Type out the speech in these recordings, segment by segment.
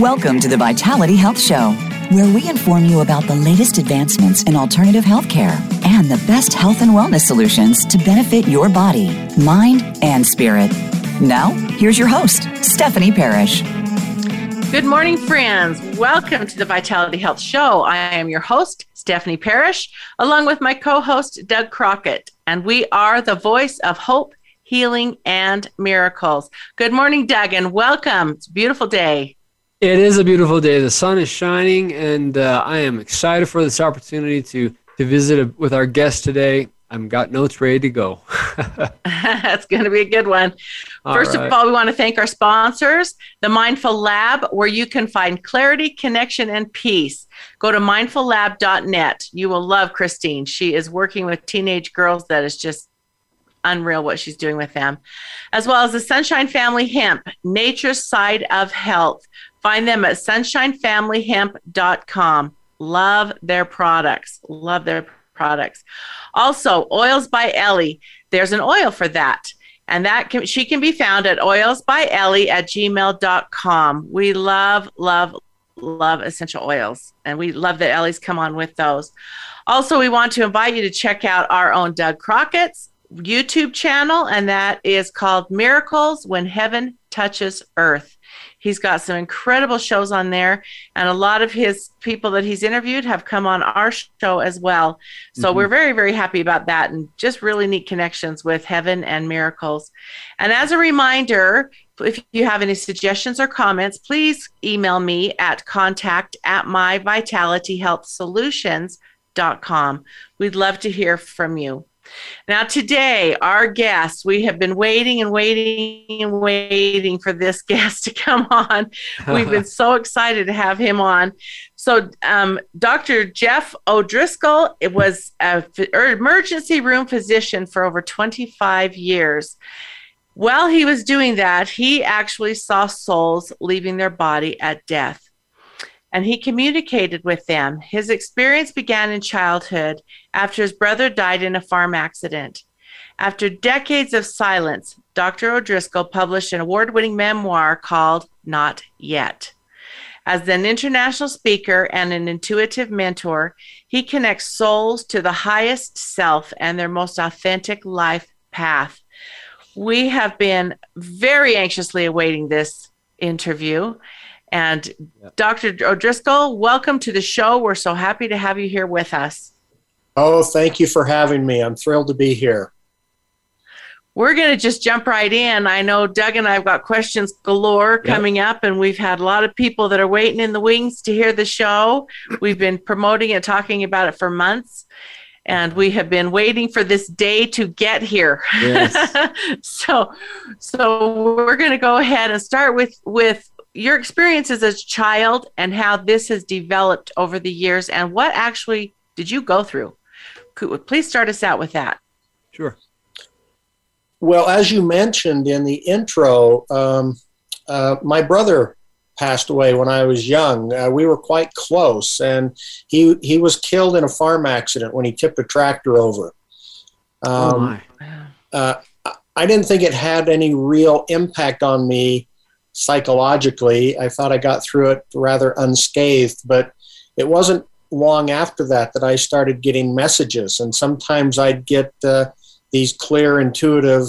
Welcome to the Vitality Health Show, where we inform you about the latest advancements in alternative healthcare and the best health and wellness solutions to benefit your body, mind, and spirit. Now, here's your host, Stephanie Parrish. Good morning, friends. Welcome to the Vitality Health Show. I am your host, Stephanie Parrish, along with my co-host, Doug Crockett, and we are the voice of hope, healing, and miracles. Good morning, Doug, and welcome. It's a beautiful day. It is a beautiful day. The sun is shining, and I am excited for this opportunity to visit with our guest today. I've got notes ready to go. That's going to be a good one. First of all, we want to thank our sponsors, the Mindful Lab, where you can find clarity, connection, and peace. Go to mindfullab.net. You will love Christine. She is working with teenage girls. That is just unreal what she's doing with them. As well as the Sunshine Family Hemp, nature's side of health. Find them at sunshinefamilyhemp.com. Love their products. Also, Oils by Ellie. There's an oil for that. And she can be found at oilsbyellie@gmail.com. We love essential oils. And we love that Ellie's come on with those. Also, we want to invite you to check out our own Doug Crockett's YouTube channel. And that is called Miracles When Heaven Touches Earth. He's got some incredible shows on there, and a lot of his people that he's interviewed have come on our show as well. So we're very, very happy about that, and just really neat connections with heaven and miracles. And as a reminder, if you have any suggestions or comments, please email me at contact@myvitalityhealthsolutions.com. We'd love to hear from you. Now today, our guest, we have been waiting for this guest to come on. We've been so excited to have him on. So Dr. Jeff O'Driscoll was an emergency room physician for over 25 years. While he was doing that, he actually saw souls leaving their body at death. And he communicated with them. His experience began in childhood after his brother died in a farm accident. After decades of silence, Dr. O'Driscoll published an award-winning memoir called Not Yet. As an international speaker and an intuitive mentor, he connects souls to the highest self and their most authentic life path. We have been very anxiously awaiting this interview. And Dr. O'Driscoll, welcome to the show. We're so happy to have you here with us. Oh, thank you for having me. I'm thrilled to be here. We're going to just jump right in. I know Doug and I have got questions galore coming up, and we've had a lot of people that are waiting in the wings to hear the show. We've been promoting it, talking about it for months, and we have been waiting for this day to get here. Yes. So we're going to go ahead and start with your experiences as a child and how this has developed over the years, and what actually did you go through? Please start us out with that. Sure. Well, as you mentioned in the intro, my brother passed away when I was young. We were quite close, and he was killed in a farm accident when he tipped a tractor over. I didn't think it had any real impact on me psychologically. I thought I got through it rather unscathed, but it wasn't long after that I started getting messages, and sometimes I'd get these clear, intuitive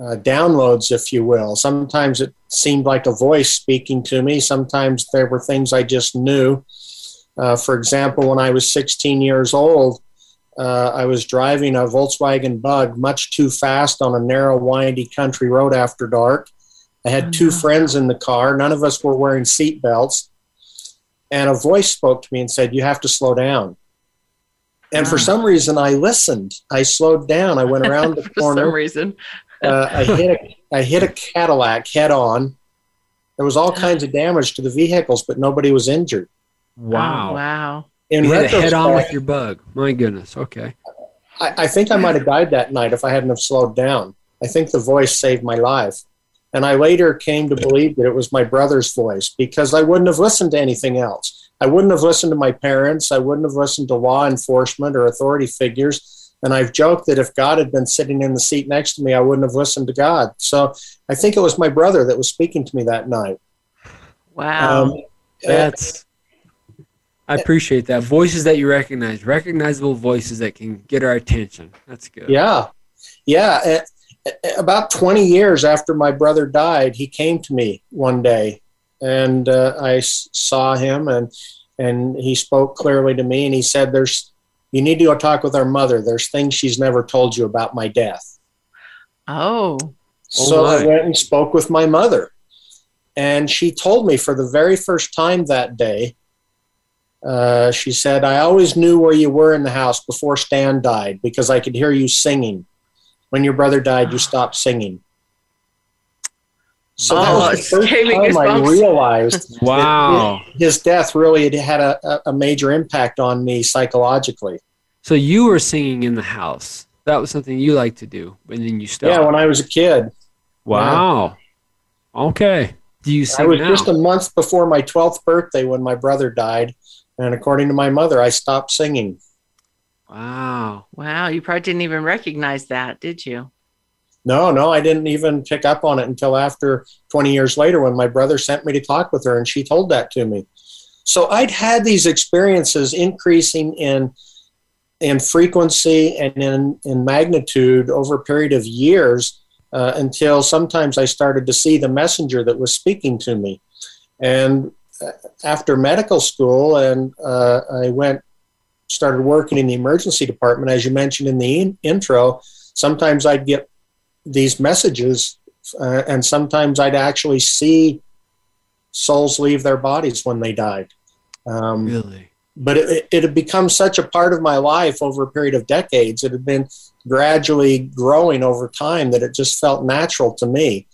downloads, if you will. Sometimes it seemed like a voice speaking to me. Sometimes there were things I just knew. For example, when I was 16 years old, I was driving a Volkswagen Bug much too fast on a narrow, windy country road after dark. I had two friends in the car. None of us were wearing seat belts. And a voice spoke to me and said, "You have to slow down." And for some reason, I listened. I slowed down. I went around the corner. For some reason. I hit a Cadillac head on. There was all kinds of damage to the vehicles, but nobody was injured. Wow. You hit a head on with your bug. My goodness. Okay. I think I might have died that night if I hadn't have slowed down. I think the voice saved my life. And I later came to believe that it was my brother's voice, because I wouldn't have listened to anything else. I wouldn't have listened to my parents. I wouldn't have listened to law enforcement or authority figures. And I've joked that if God had been sitting in the seat next to me, I wouldn't have listened to God. So I think it was my brother that was speaking to me that night. Wow. I appreciate that. Voices that you recognize, recognizable voices that can get our attention. That's good. Yeah. Yeah. About 20 years after my brother died, he came to me one day, and I saw him, and he spoke clearly to me, and he said, you need to go talk with our mother. There's things she's never told you about my death. Oh. So I went and spoke with my mother, and she told me for the very first time that day, she said, I always knew where you were in the house before Stan died because I could hear you singing. When your brother died, you stopped singing. So that was the first time I realized wow. that his death really had a major impact on me psychologically. So you were singing in the house. That was something you liked to do, and then you stopped. Yeah, when I was a kid. Wow. Okay. Do you sing now? I was just a month before my 12th birthday when my brother died, and according to my mother, I stopped singing. Wow. Wow. You probably didn't even recognize that, did you? No, I didn't even pick up on it until after 20 years later when my brother sent me to talk with her, and she told that to me. So I'd had these experiences increasing in frequency and in magnitude over a period of years until sometimes I started to see the messenger that was speaking to me. And after medical school, and started working in the emergency department, as you mentioned in the intro, sometimes I'd get these messages and sometimes I'd actually see souls leave their bodies when they died. Really? But it had become such a part of my life over a period of decades. It had been gradually growing over time that it just felt natural to me.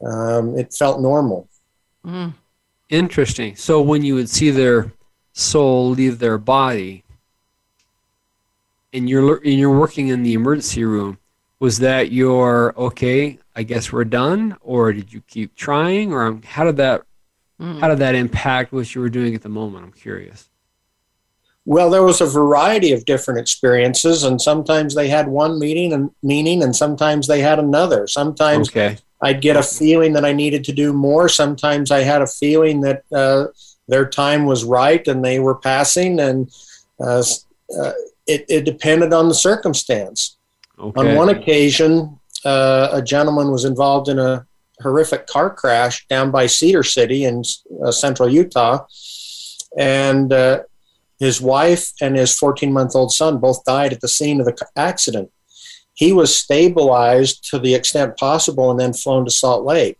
It felt normal. Mm. Interesting. So when you would see their soul leave their body, and you're working in the emergency room, was that your, okay, I guess we're done, or did you keep trying, or how did that impact what you were doing at the moment? I'm curious. Well, there was a variety of different experiences, and sometimes they had one meaning, and sometimes they had another. Sometimes I'd get a feeling that I needed to do more. Sometimes I had a feeling that their time was right and they were passing, and it depended on the circumstance. Okay. On one occasion, a gentleman was involved in a horrific car crash down by Cedar City in central Utah, and his wife and his 14-month-old son both died at the scene of the accident. He was stabilized to the extent possible and then flown to Salt Lake.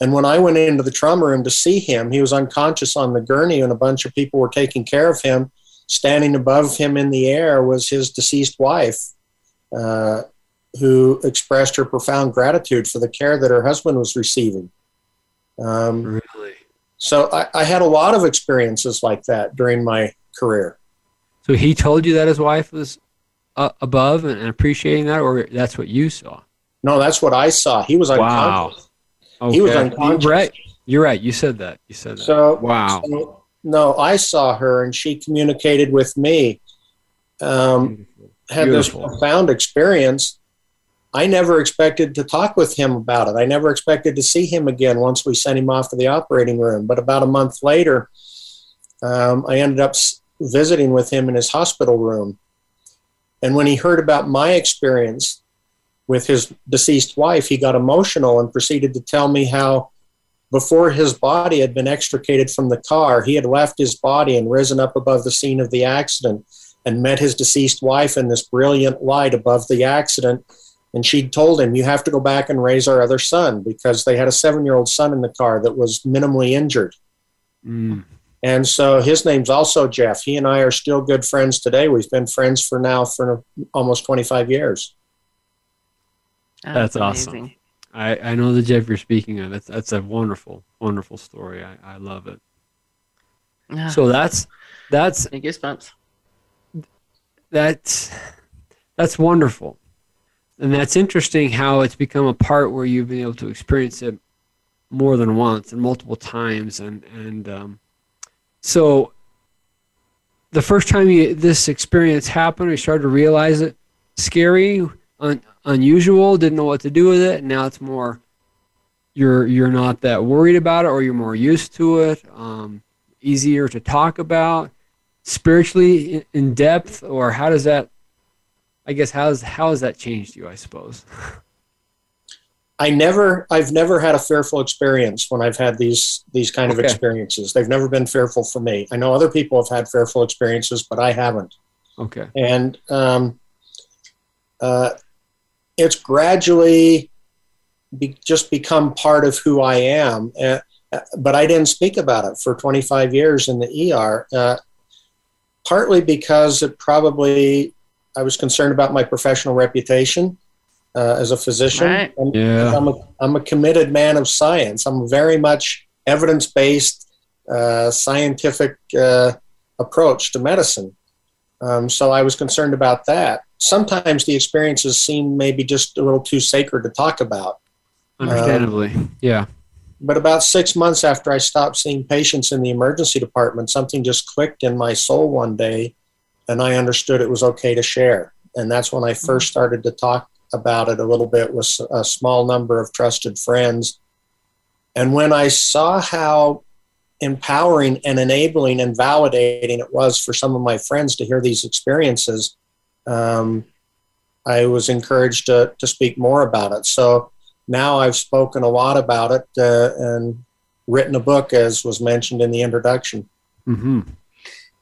And when I went into the trauma room to see him, he was unconscious on the gurney, and a bunch of people were taking care of him. Standing above him in the air was his deceased wife, who expressed her profound gratitude for the care that her husband was receiving. Really? So I had a lot of experiences like that during my career. So he told you that his wife was above and appreciating that, or that's what you saw? No, that's what I saw. He was unconscious. Wow. Okay. He was unconscious. You're right. You said that. So, wow. No, I saw her, and she communicated with me. Had this profound experience. I never expected to talk with him about it. I never expected to see him again once we sent him off to the operating room. But about a month later, I ended up visiting with him in his hospital room. And when he heard about my experience with his deceased wife, he got emotional and proceeded to tell me how before his body had been extricated from the car, he had left his body and risen up above the scene of the accident and met his deceased wife in this brilliant light above the accident. And she told him, you have to go back and raise our other son, because they had a 7-year-old son in the car that was minimally injured. Mm. And so his name's also Jeff. He and I are still good friends today. We've been friends for almost 25 years. That's awesome. Amazing. I know the Jeff you're speaking of. That's a wonderful, wonderful story. I love it. Yeah. So that's goosebumps. That's wonderful, and that's interesting how it's become a part where you've been able to experience it more than once and multiple times. And so the first time this experience happened, you started to realize it. Scary. Unusual, didn't know what to do with it, and now it's more you're not that worried about it, or you're more used to it, easier to talk about, spiritually in depth, or how does that, I guess, how has that changed you, I suppose? I've never had a fearful experience when I've had these kind of experiences. They've never been fearful for me. I know other people have had fearful experiences, but I haven't. Okay. And it's gradually just become part of who I am. But I didn't speak about it for 25 years in the ER, partly because I was concerned about my professional reputation as a physician. Right. And yeah. I'm a committed man of science. I'm very much evidence-based, scientific approach to medicine. So I was concerned about that. Sometimes the experiences seem maybe just a little too sacred to talk about. Understandably, yeah. But about 6 months after I stopped seeing patients in the emergency department, something just clicked in my soul one day, and I understood it was okay to share. And that's when I first started to talk about it a little bit with a small number of trusted friends. And when I saw how empowering and enabling and validating it was for some of my friends to hear these experiences, I was encouraged to speak more about it. So now I've spoken a lot about it and written a book, as was mentioned in the introduction. Mm-hmm.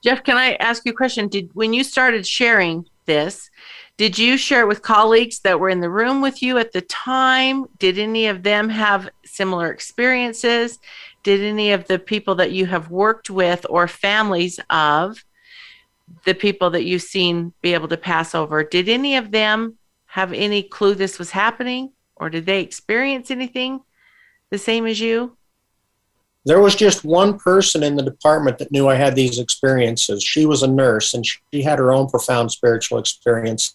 Jeff, can I ask you a question? When you started sharing this, did you share it with colleagues that were in the room with you at the time? Did any of them have similar experiences? Did any of the people that you have worked with, or families of the people that you've seen be able to pass over, did any of them have any clue this was happening? Or did they experience anything the same as you? There was just one person in the department that knew I had these experiences. She was a nurse, and she had her own profound spiritual experiences.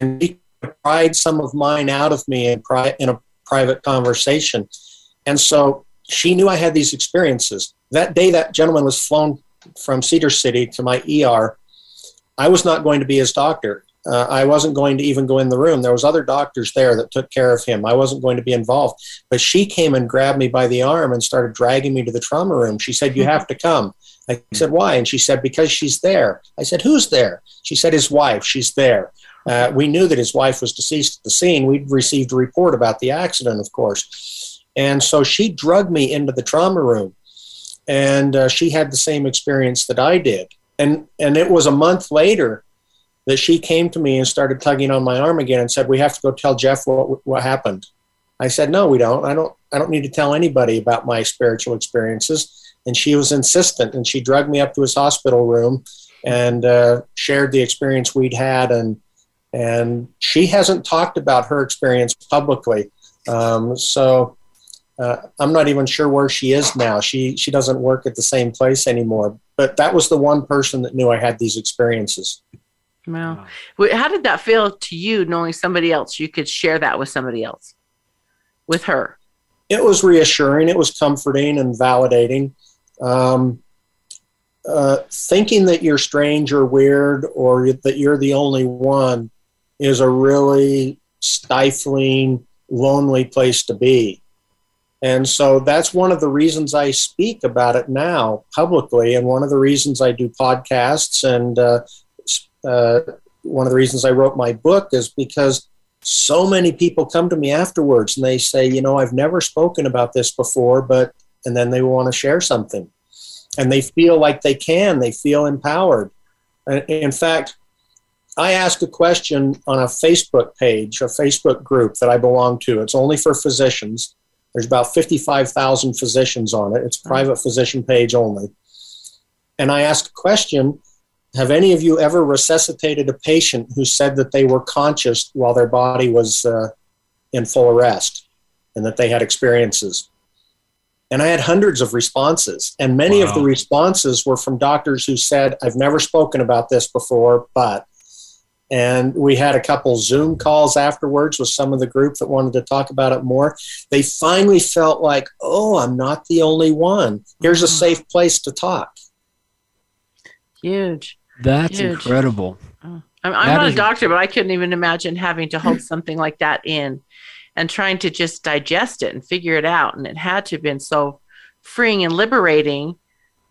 And she pried some of mine out of me in a private conversation. And so she knew I had these experiences. That day, that gentleman was flown from Cedar City to my ER. I was not going to be his doctor. I wasn't going to even go in the room. There was other doctors there that took care of him. I wasn't going to be involved. But she came and grabbed me by the arm and started dragging me to the trauma room. She said, "You have to come." I said, "Why?" And she said, "Because she's there." I said, "Who's there?" She said, "His wife. She's there." We knew that his wife was deceased at the scene. We'd received a report about the accident, of course. And so she drugged me into the trauma room. And she had the same experience that I did. And it was a month later that she came to me and started tugging on my arm again and said, "We have to go tell Jeff what happened." I said, "No, we don't. I don't need to tell anybody about my spiritual experiences." And she was insistent, and she dragged me up to his hospital room and shared the experience we'd had. And she hasn't talked about her experience publicly. I'm not even sure where she is now. She doesn't work at the same place anymore. But that was the one person that knew I had these experiences. Wow. How did that feel to you, knowing somebody else, you could share that with somebody else, with her? It was reassuring. It was comforting and validating. Thinking that you're strange or weird, or that you're the only one, is a really stifling, lonely place to be. And so that's one of the reasons I speak about it now publicly, and one of the reasons I do podcasts, and one of the reasons I wrote my book is because so many people come to me afterwards and they say, "You know, I've never spoken about this before," and then they want to share something, and they feel like they can. They feel empowered. In fact, I asked a question on a Facebook page, a Facebook group that I belong to. It's only for physicians. There's about 55,000 physicians on it. It's a private physician page only. And I asked a question: have any of you ever resuscitated a patient who said that they were conscious while their body was in full arrest, and that they had experiences? And I had hundreds of responses, and many of the responses were from doctors who said, "I've never spoken about this before, but," and we had a couple Zoom calls afterwards with some of the group that wanted to talk about it more. They finally felt like, "Oh, I'm not the only one. Here's a safe place to talk." Huge. That's huge. Incredible. I'm not a doctor, but I couldn't even imagine having to hold something like that in and trying to just digest it and figure it out. And it had to have been so freeing and liberating,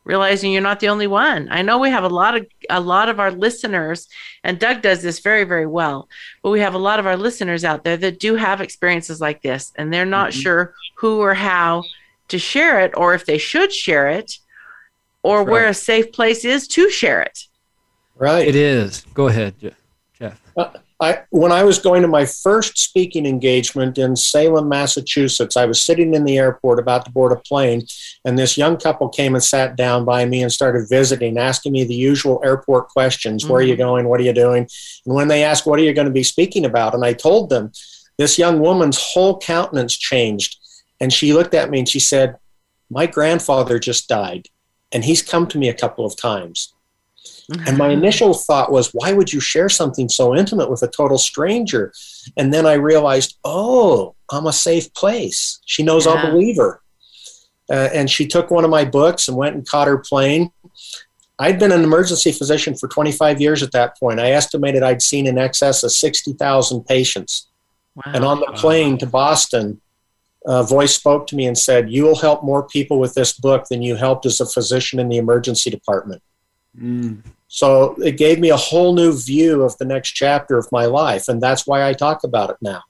realizing you're not the only one. I know we have a lot of our listeners, and Doug does this very, very well, but we have a lot of our listeners out there that do have experiences like this, and they're not sure who or how to share it, or if they should share it, or That's where right. a safe place is to share it. Right. It is. Go ahead, Jeff. When I was going to my first speaking engagement in Salem, Massachusetts, I was sitting in the airport about to board a plane, and this young couple came and sat down by me and started visiting, asking me the usual airport questions. Mm-hmm. Where are you going? What are you doing? And when they asked, what are you going to be speaking about? And I told them, this young woman's whole countenance changed. And she looked at me and she said, my grandfather just died, and he's come to me a couple of times. And my initial thought was, why would you share something so intimate with a total stranger? And then I realized, oh, I'm a safe place. She knows I'll believe her. And she took one of my books and went and caught her plane. I'd been an emergency physician for 25 years at that point. I estimated I'd seen in excess of 60,000 patients. Wow. And on the plane to Boston, a voice spoke to me and said, you'll help more people with this book than you helped as a physician in the emergency department. Mm. So it gave me a whole new view of the next chapter of my life, and that's why I talk about it now.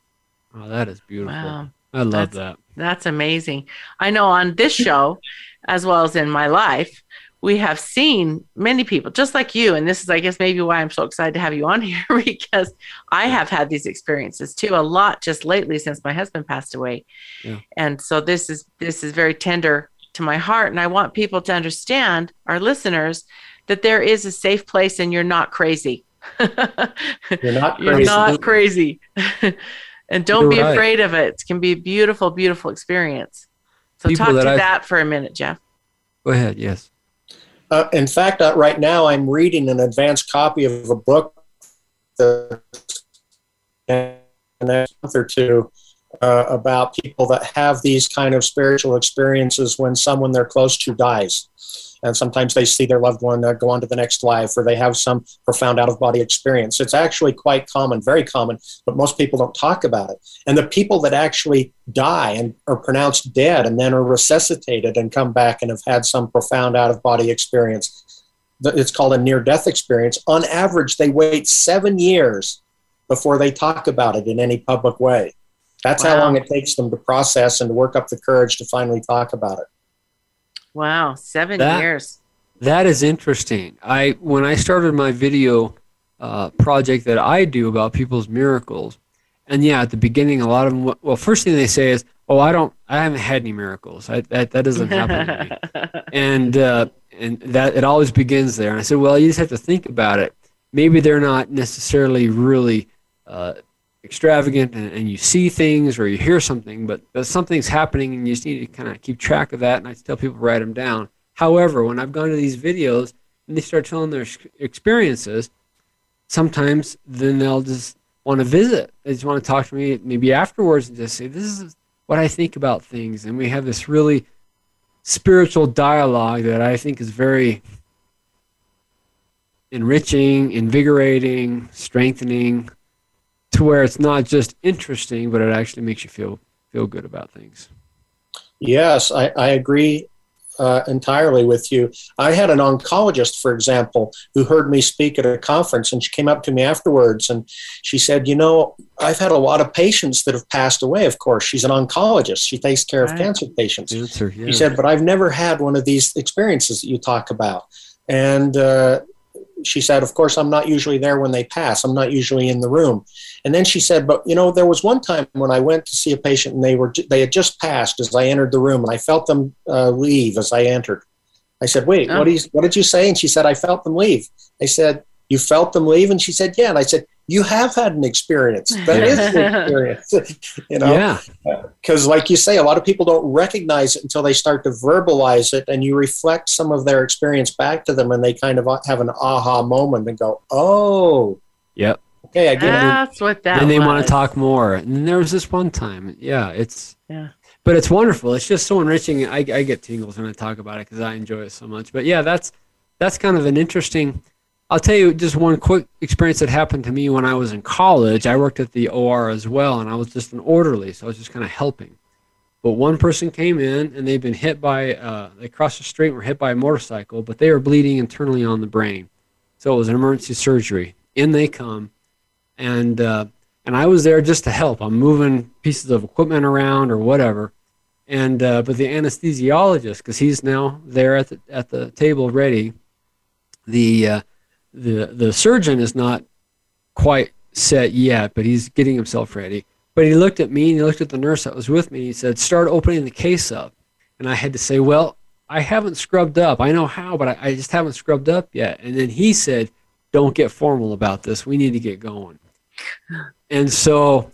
Oh, that is beautiful. Wow. I love that. That's amazing. I know on this show, as well as in my life, we have seen many people, just like you, and this is, I guess, maybe why I'm so excited to have you on here, because I have had these experiences too, a lot just lately since my husband passed away. Yeah. And so this is very tender to my heart, and I want people to understand, our listeners, that there is a safe place and you're not crazy. You're not crazy. And don't be afraid of it. It can be a beautiful, beautiful experience. So people talk that for a minute, Jeff. Go ahead, yes. In fact, right now I'm reading an advanced copy of a book in the next month or two about people that have these kind of spiritual experiences when someone they're close to dies. And sometimes they see their loved one go on to the next life, or they have some profound out-of-body experience. It's actually quite common, very common, but most people don't talk about it. And the people that actually die and are pronounced dead and then are resuscitated and come back and have had some profound out-of-body experience, it's called a near-death experience. On average, they wait 7 years before they talk about it in any public way. That's how long it takes them to process and to work up the courage to finally talk about it. Wow, 7 years. That is interesting. When I started my video project that I do about people's miracles, and at the beginning, a lot of them, first thing they say is, I haven't had any miracles. That doesn't happen to me. And that it always begins there. And I said, you just have to think about it. Maybe they're not necessarily really extravagant, and you see things or you hear something, but something's happening, and you just need to kind of keep track of that. And I tell people, write them down. However, when I've gone to these videos and they start telling their experiences, sometimes then they'll just want to visit. They just want to talk to me maybe afterwards and just say, this is what I think about things. And we have this really spiritual dialogue that I think is very enriching, invigorating, strengthening, to where it's not just interesting, but it actually makes you feel good about things. Yes, I agree entirely with you. I had an oncologist, for example, who heard me speak at a conference, and she came up to me afterwards, and she said, I've had a lot of patients that have passed away, of course. She's an oncologist. She takes care of cancer patients. She said, but I've never had one of these experiences that you talk about. And she said, of course, I'm not usually there when they pass. I'm not usually in the room. And then she said, but, there was one time when I went to see a patient, and they had just passed as I entered the room, and I felt them leave as I entered. I said, wait, what did you say? And she said, I felt them leave. I said, you felt them leave? And she said, yeah. And I said, you have had an experience. That is an experience, Because like you say, a lot of people don't recognize it until they start to verbalize it, and you reflect some of their experience back to them, and they kind of have an aha moment and go, oh. Yep. Okay, I get it. That's what that was. And they want to talk more. And there was this one time. Yeah, but it's wonderful. It's just so enriching. I get tingles when I talk about it because I enjoy it so much. But yeah, that's kind of an interesting I'll tell you just one quick experience that happened to me when I was in college. I worked at the OR as well, and I was just an orderly, so I was just kind of helping. But one person came in, and they'd been hit by, they crossed the street and were hit by a motorcycle, but they were bleeding internally on the brain. So it was an emergency surgery. In they come, and I was there just to help. I'm moving pieces of equipment around or whatever. And but the anesthesiologist, because he's now there at the table ready, the surgeon is not quite set yet, but he's getting himself ready. But he looked at me and he looked at the nurse that was with me and he said, "Start opening the case up." And I had to say, "Well, I haven't scrubbed up. I know how, but I just haven't scrubbed up yet." And then he said, "Don't get formal about this. We need to get going." And so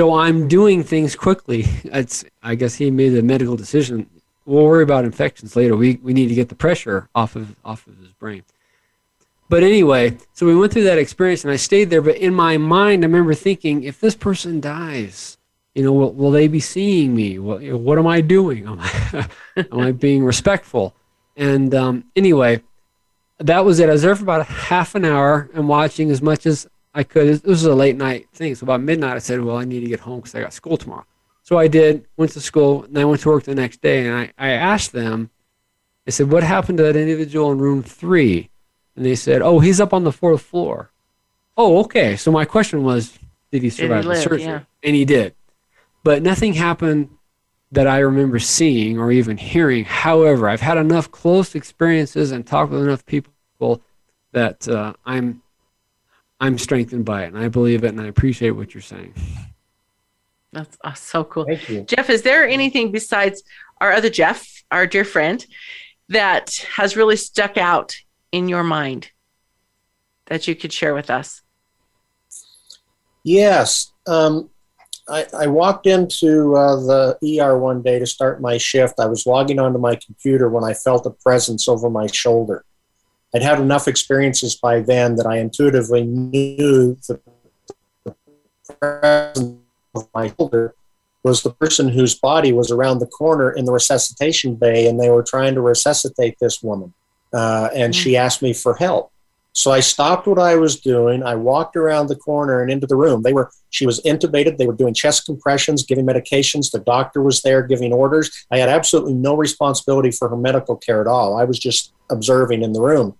I'm doing things quickly. It's, I guess he made a medical decision. We'll worry about infections later. We need to get the pressure off of his brain. But anyway, so we went through that experience, and I stayed there. But in my mind, I remember thinking, if this person dies, you know, will they be seeing me? What am I doing? Am I being respectful? And anyway, that was it. I was there for about a half an hour and watching as much as I could. This was a late-night thing. So about midnight, I said, well, I need to get home because I got school tomorrow. So I did, went to school, and I went to work the next day. And I asked them, I said, what happened to that individual in room 3? And they said, oh, he's up on the 4th floor. Oh, okay. So my question was, did he survive the surgery? Yeah. And he did. But nothing happened that I remember seeing or even hearing. However, I've had enough close experiences and talked with enough people that I'm strengthened by it, and I believe it, and I appreciate what you're saying. That's so cool. Thank you. Jeff, is there anything besides our other Jeff, our dear friend, that has really stuck out in your mind that you could share with us? Yes. I walked into the ER one day to start my shift. I was logging onto my computer when I felt a presence over my shoulder. I'd had enough experiences by then that I intuitively knew that the presence over my shoulder was the person whose body was around the corner in the resuscitation bay, and they were trying to resuscitate this woman. And she asked me for help. So I stopped what I was doing. I walked around the corner and into the room. She was intubated. They were doing chest compressions, giving medications. The doctor was there giving orders. I had absolutely no responsibility for her medical care at all. I was just observing in the room.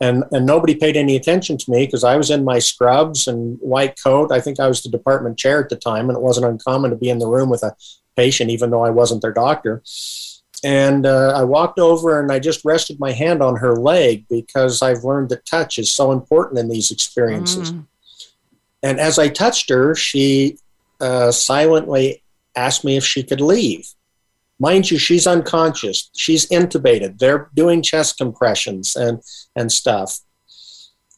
And nobody paid any attention to me because I was in my scrubs and white coat. I think I was the department chair at the time, and it wasn't uncommon to be in the room with a patient, even though I wasn't their doctor. And I walked over and I just rested my hand on her leg because I've learned that touch is so important in these experiences. Mm. And as I touched her, she silently asked me if she could leave. Mind you, she's unconscious. She's intubated. They're doing chest compressions and stuff.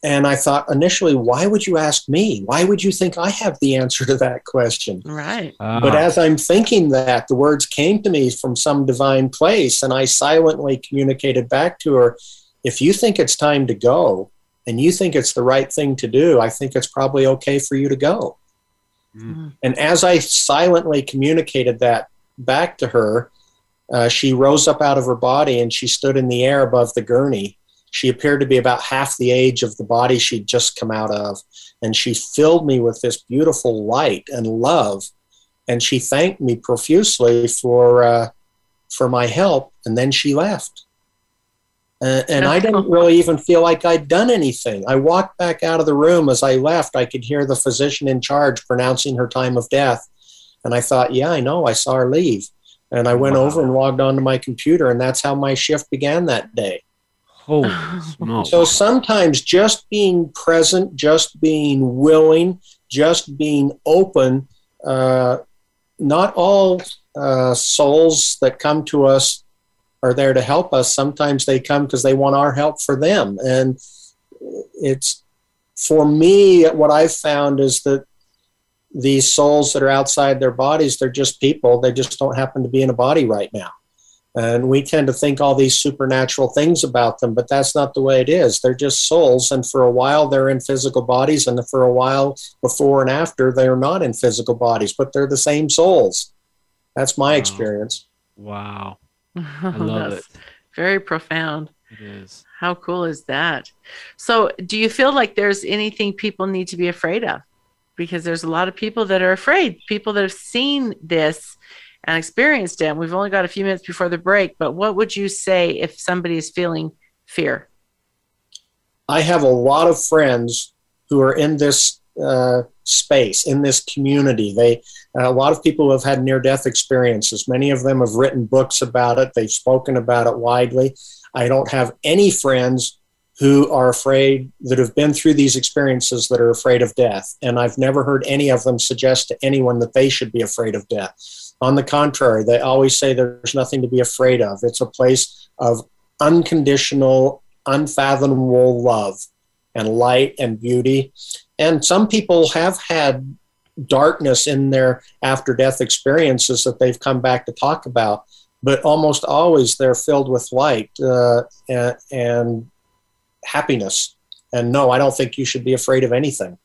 And I thought initially, why would you ask me? Why would you think I have the answer to that question? Right. But as I'm thinking that, the words came to me from some divine place, and I silently communicated back to her, if you think it's time to go and you think it's the right thing to do, I think it's probably okay for you to go. Mm. And as I silently communicated that back to her, she rose up out of her body and she stood in the air above the gurney. She appeared to be about half the age of the body she'd just come out of. And she filled me with this beautiful light and love. And she thanked me profusely for my help. And then she left. And I didn't really even feel like I'd done anything. I walked back out of the room. As I left, I could hear the physician in charge pronouncing her time of death. And I thought, yeah, I know. I saw her leave. And I went over and logged onto my computer. And that's how my shift began that day. Holy smoke. So sometimes just being present, just being willing, just being open, not all souls that come to us are there to help us. Sometimes they come because they want our help for them. And it's, for me, what I've found is that these souls that are outside their bodies, they're just people. They just don't happen to be in a body right now. And we tend to think all these supernatural things about them, but that's not the way it is. They're just souls, and for a while they're in physical bodies, and for a while before and after they're not in physical bodies, but they're the same souls. That's my experience. Wow. I love it. Very profound. It is. How cool is that? So do you feel like there's anything people need to be afraid of? Because there's a lot of people that are afraid, people that have seen this and experienced it. And we've only got a few minutes before the break, but what would you say if somebody is feeling fear? I have a lot of friends who are in this space, in this community. A lot of people have had near-death experiences. Many of them have written books about it. They've spoken about it widely. I don't have any friends who are afraid, that have been through these experiences, that are afraid of death. And I've never heard any of them suggest to anyone that they should be afraid of death. On the contrary, they always say there's nothing to be afraid of. It's a place of unconditional, unfathomable love and light and beauty. And some people have had darkness in their after-death experiences that they've come back to talk about, but almost always they're filled with light and happiness. And no, I don't think you should be afraid of anything.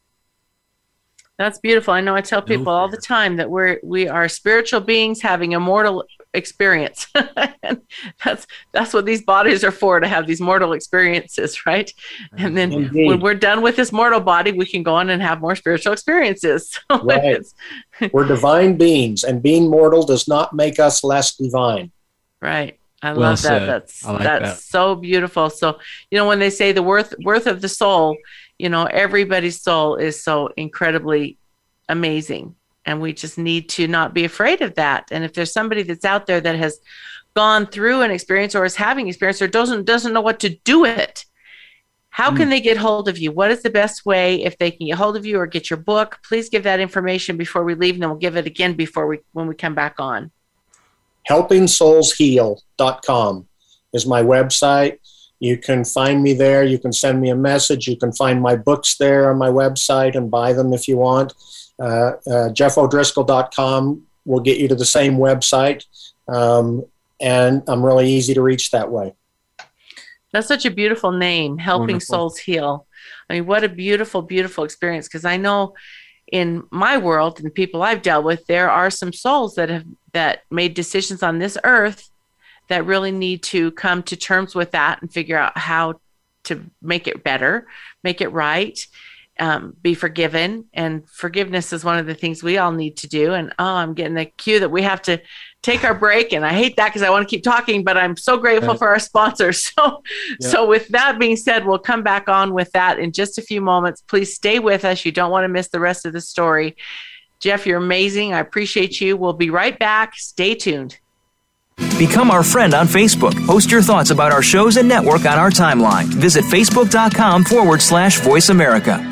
That's beautiful. I know I tell people all the time that we are spiritual beings having a mortal experience. And that's what these bodies are for, to have these mortal experiences, right? And then when we're done with this mortal body, we can go on and have more spiritual experiences. Right. We're divine beings, and being mortal does not make us less divine. Right. I love that. That's so beautiful. So, you know, when they say the worth of the soul, you know, everybody's soul is so incredibly amazing. And we just need to not be afraid of that. And if there's somebody that's out there that has gone through an experience or is having experience or doesn't know what to do with it, how can they get hold of you? What is the best way if they can get hold of you or get your book? Please give that information before we leave, and then we'll give it again when we come back on. HelpingSoulsHeal.com is my website. You can find me there. You can send me a message. You can find my books there on my website and buy them if you want. JeffOdriscoll.com will get you to the same website. And I'm really easy to reach that way. That's such a beautiful name, Helping Wonderful. Souls Heal. I mean, what a beautiful, beautiful experience, because I know in my world and people I've dealt with, there are some souls that made decisions on this earth that really need to come to terms with that and figure out how to make it better, make it right, be forgiven. And forgiveness is one of the things we all need to do. And I'm getting the cue that we have to take our break. And I hate that because I want to keep talking, but I'm so grateful for our sponsors. So with that being said, we'll come back on with that in just a few moments. Please stay with us. You don't want to miss the rest of the story. Jeff, you're amazing. I appreciate you. We'll be right back. Stay tuned. Become our friend on Facebook. Post your thoughts about our shows and network on our timeline. Visit Facebook.com/Voice America.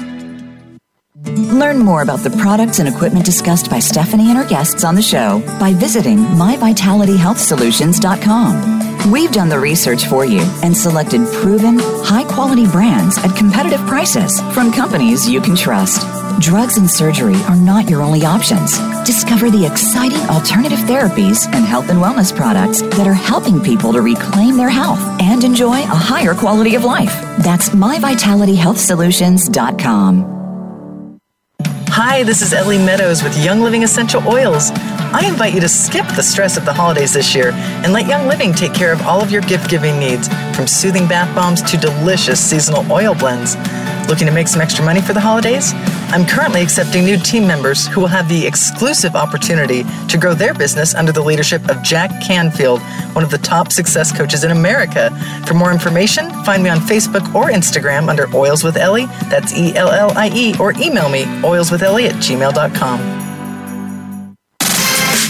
Learn more about the products and equipment discussed by Stephanie and her guests on the show by visiting MyVitalityHealthSolutions.com. We've done the research for you and selected proven, high-quality brands at competitive prices from companies you can trust. Drugs and surgery are not your only options. Discover the exciting alternative therapies and health and wellness products that are helping people to reclaim their health and enjoy a higher quality of life. That's MyVitalityHealthSolutions.com. Hi, this is Ellie Meadows with Young Living Essential Oils. I invite you to skip the stress of the holidays this year and let Young Living take care of all of your gift-giving needs, from soothing bath bombs to delicious seasonal oil blends. Looking to make some extra money for the holidays? I'm currently accepting new team members who will have the exclusive opportunity to grow their business under the leadership of Jack Canfield, one of the top success coaches in America. For more information, find me on Facebook or Instagram under Oils with Ellie, that's ELLIE, or email me, oilswithellie@gmail.com.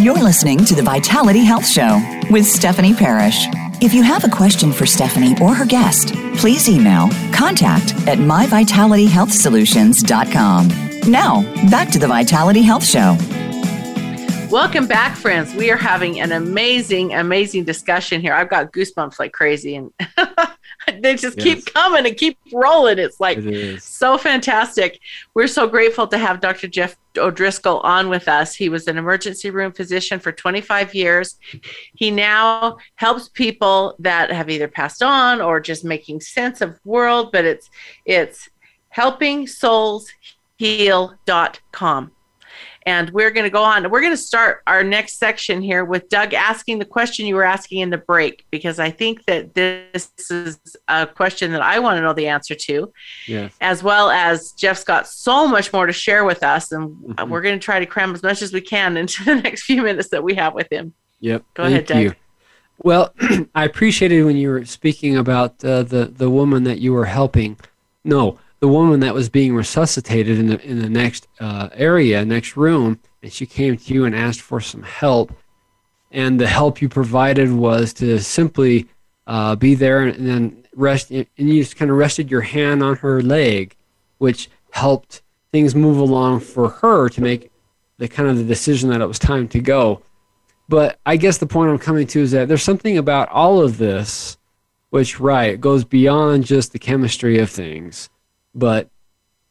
You're listening to the Vitality Health Show with Stephanie Parrish. If you have a question for Stephanie or her guest, please email contact@myvitalityhealthsolutions.com. Now, back to the Vitality Health Show. Welcome back, friends. We are having an amazing, amazing discussion here. I've got goosebumps like crazy, and they just keep coming and keep rolling. It's like so fantastic. We're so grateful to have Dr. Jeff O'Driscoll on with us. He was an emergency room physician for 25 years. He now helps people that have either passed on or just making sense of world, but it's HelpingSoulsHeal.com. And we're going to go on. We're going to start our next section here with Doug asking the question you were asking in the break, because I think that this is a question that I want to know the answer to, as well as Jeff's got so much more to share with us. And we're going to try to cram as much as we can into the next few minutes that we have with him. Yep. Go ahead, Doug. You. Well, I appreciated when you were speaking about the woman that you were helping. No, the woman that was being resuscitated in the next area, next room, and she came to you and asked for some help. And the help you provided was to simply be there and then rest. And you just kind of rested your hand on her leg, which helped things move along for her to make the kind of the decision that it was time to go. But I guess the point I'm coming to is that there's something about all of this which, right, goes beyond just the chemistry of things. But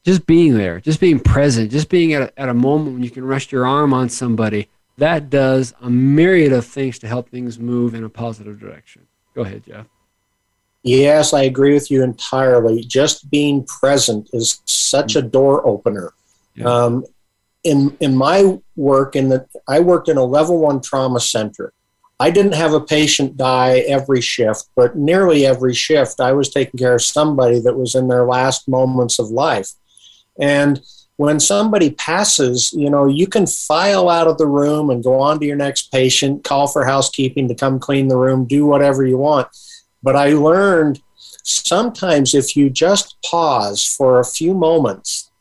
just being there, just being present, just being at a moment when you can rest your arm on somebody, that does a myriad of things to help things move in a positive direction. Go ahead, Jeff. Yes, I agree with you entirely. Just being present is such a door opener. Yeah. In my work, I worked in a level 1 trauma center. I didn't have a patient die every shift, but nearly every shift I was taking care of somebody that was in their last moments of life. And when somebody passes, you know, you can file out of the room and go on to your next patient, call for housekeeping to come clean the room, do whatever you want. But I learned sometimes if you just pause for a few moments,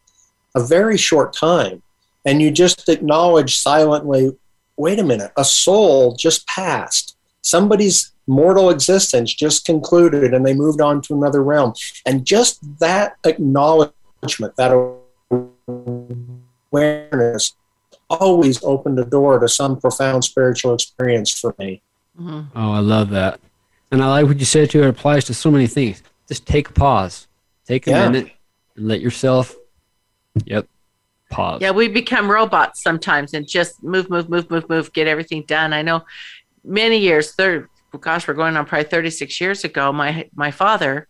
a very short time, and you just acknowledge silently, wait a minute, a soul just passed. Somebody's mortal existence just concluded and they moved on to another realm. And just that acknowledgement, that awareness always opened the door to some profound spiritual experience for me. Mm-hmm. Oh, I love that. And I like what you said too. It applies to so many things. Just take a pause. Take a minute and let yourself, pause. Yeah, we become robots sometimes and just move, get everything done. I know many years, we're going on probably 36 years ago, my father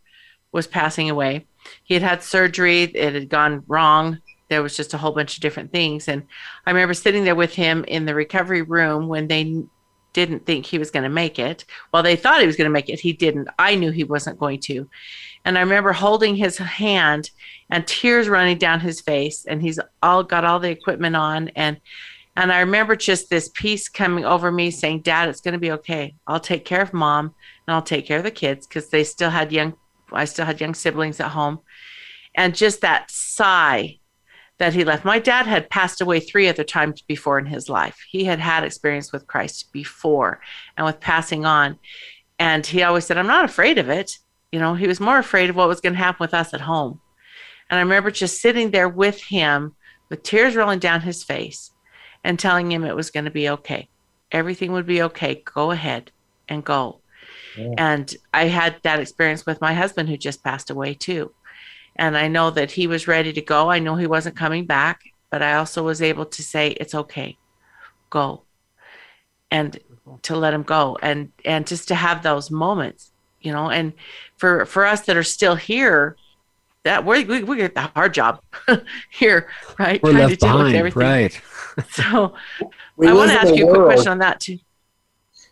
was passing away. He had had surgery. It had gone wrong. There was just a whole bunch of different things. And I remember sitting there with him in the recovery room when they didn't think he was going to make it. Well, they thought he was going to make it. He didn't. I knew he wasn't going to. And I remember holding his hand and tears running down his face, and he's got all the equipment on. And I remember just this peace coming over me saying, Dad, it's going to be okay. I'll take care of Mom and I'll take care of the kids, because I still had young siblings at home. And just that sigh that he left. My dad had passed away 3 other times before in his life. He had had experience with Christ before and with passing on. And he always said, I'm not afraid of it. You know, he was more afraid of what was going to happen with us at home. And I remember just sitting there with him with tears rolling down his face and telling him it was going to be okay. Everything would be okay. Go ahead and go. Yeah. And I had that experience with my husband who just passed away too. And I know that he was ready to go. I know he wasn't coming back, but I also was able to say, it's okay, go. And to let him go. And just to have those moments, you know, and for us that are still here, that we get the hard job here, right? We're left behind, right? So I want to ask you a quick question on that too.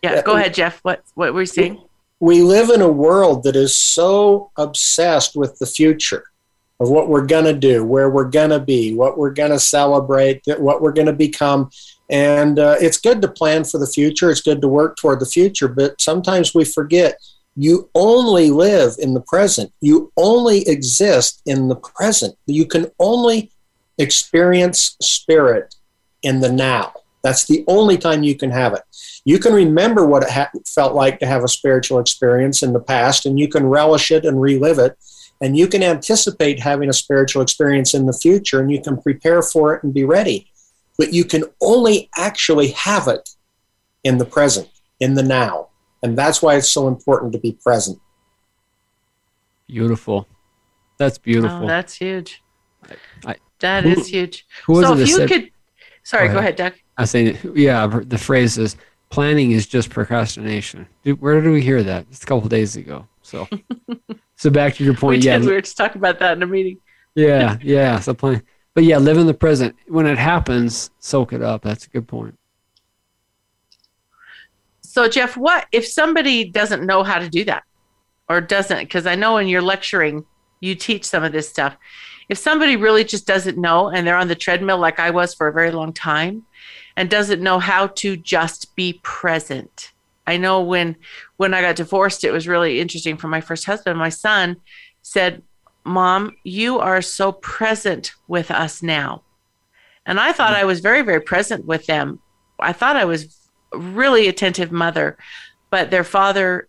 Yeah, go ahead, Jeff. What were you saying? We live in a world that is so obsessed with the future of what we're going to do, where we're going to be, what we're going to celebrate, what we're going to become. And it's good to plan for the future. It's good to work toward the future, but sometimes we forget you only live in the present. You only exist in the present. You can only experience spirit in the now. That's the only time you can have it. You can remember what it felt like to have a spiritual experience in the past, and you can relish it and relive it, and you can anticipate having a spiritual experience in the future, and you can prepare for it and be ready. but you can only actually have it in the present, in the now. And that's why it's so important to be present. Beautiful. That's beautiful. Oh, that's huge. That is huge. So if you could... Sorry, go ahead, Doug. I was saying, yeah, the phrase is, planning is just procrastination. Where did we hear that? It's a couple of days ago. So back to your point. We were just talking about that in a meeting. Yeah. So plan. But yeah, live in the present. When it happens, soak it up. That's a good point. So Jeff, what if somebody doesn't know how to do that or doesn't? Because I know in your lecturing, you teach some of this stuff. If somebody really just doesn't know and they're on the treadmill like I was for a very long time and doesn't know how to just be present. I know when I got divorced, it was really interesting for my first husband. My son said, Mom, you are so present with us now. And I thought I was very, very present with them. I thought I was a really attentive mother, but their father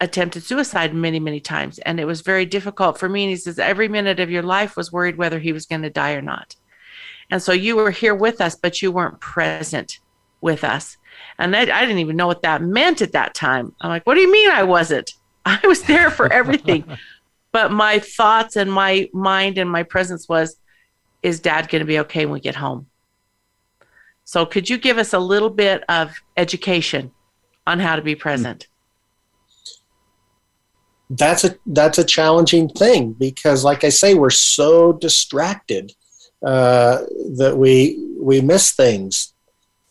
attempted suicide many, many times. And it was very difficult for me. And he says, every minute of your life was worried whether he was going to die or not. And so you were here with us, but you weren't present with us. And I didn't even know what that meant at that time. I'm like, what do you mean I wasn't? I was there for everything. But my thoughts and my mind and my presence was, is Dad going to be okay when we get home? So could you give us a little bit of education on how to be present? That's a challenging thing because, like I say, we're so distracted that we miss things.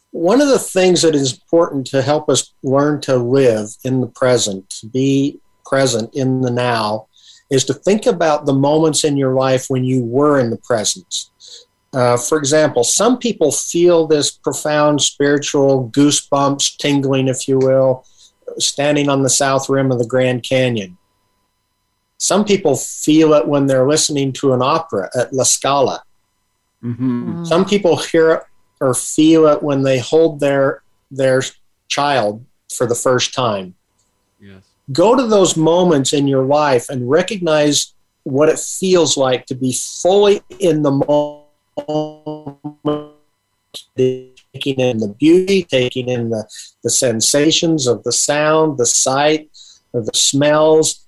One of the things that is important to help us learn to live in the present, to be present in the now, is to think about the moments in your life when you were in the presence. For example, some people feel this profound spiritual goosebumps, tingling, if you will, standing on the south rim of the Grand Canyon. Some people feel it when they're listening to an opera at La Scala. Mm-hmm. Some people hear it or feel it when they hold their child for the first time. Yes. Go to those moments in your life and recognize what it feels like to be fully in the moment, taking in the beauty, taking in the sensations of the sound, the sight, of the smells.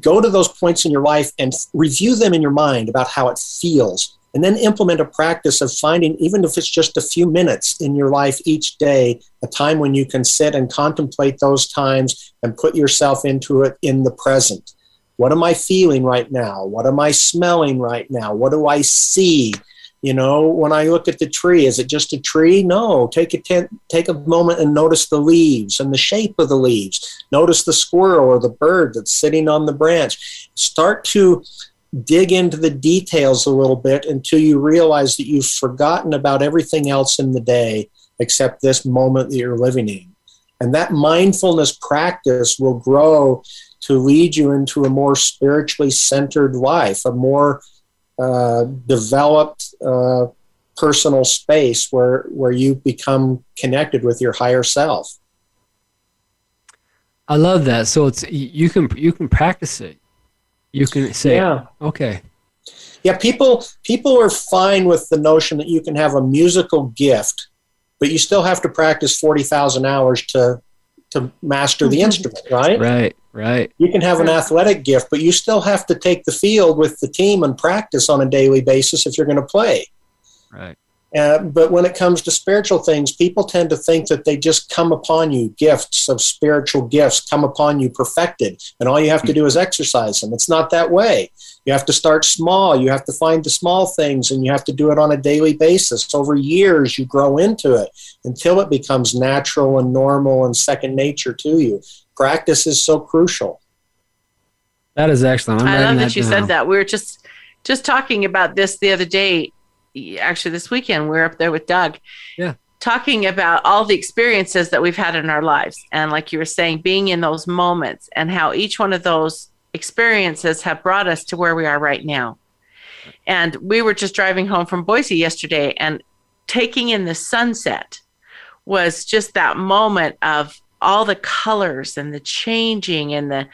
Go to those points in your life and review them in your mind about how it feels, and then implement a practice of finding, even if it's just a few minutes in your life each day, a time when you can sit and contemplate those times and put yourself into it in the present. What am I feeling right now? What am I smelling right now? What do I see? You know, when I look at the tree, is it just a tree? No, take a moment and notice the leaves and the shape of the leaves. Notice the squirrel or the bird that's sitting on the branch. Start to dig into the details a little bit until you realize that you've forgotten about everything else in the day except this moment that you're living in. And that mindfulness practice will grow to lead you into a more spiritually centered life, a more developed personal space where you become connected with your higher self. I love that. So it's you can practice it. You can say, yeah. Okay. Yeah, people are fine with the notion that you can have a musical gift, but you still have to practice 40,000 hours to master the instrument, right? Right. You can have an athletic gift, but you still have to take the field with the team and practice on a daily basis if you're going to play. Right. But when it comes to spiritual things, people tend to think that they just come upon you, gifts of spiritual gifts come upon you perfected, and all you have to do is exercise them. It's not that way. You have to start small. You have to find the small things, and you have to do it on a daily basis. Over years, you grow into it until it becomes natural and normal and second nature to you. Practice is so crucial. That is excellent. I love that you said that. We were just talking about this the other day. Actually, this weekend, we were up there with Doug, talking about all the experiences that we've had in our lives. And like you were saying, being in those moments and how each one of those experiences have brought us to where we are right now. And we were just driving home from Boise yesterday, and taking in the sunset was just that moment of all the colors and the changing and the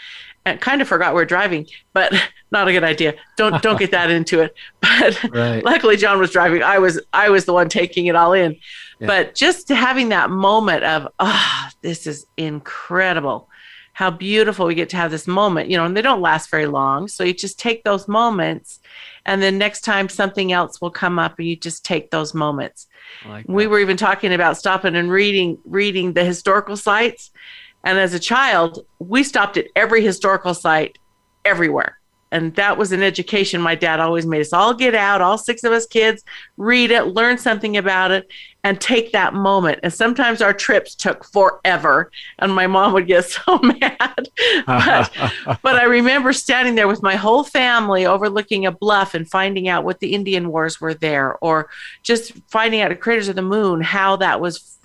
and kind of forgot we're driving, but not a good idea. Don't get that into it. But right. Luckily John was driving. I was the one taking it all in. Yeah. But just having that moment of, oh, this is incredible. How beautiful we get to have this moment, you know, and they don't last very long. So you just take those moments, and then next time something else will come up, and you just take those moments. Like we were even talking about stopping and reading the historical sites. And as a child, we stopped at every historical site everywhere. And that was an education. My dad always made us all get out, all six of us kids, read it, learn something about it, and take that moment. And sometimes our trips took forever, and my mom would get so mad. But I remember standing there with my whole family overlooking a bluff and finding out what the Indian Wars were there, or just finding out the Craters of the Moon, how that was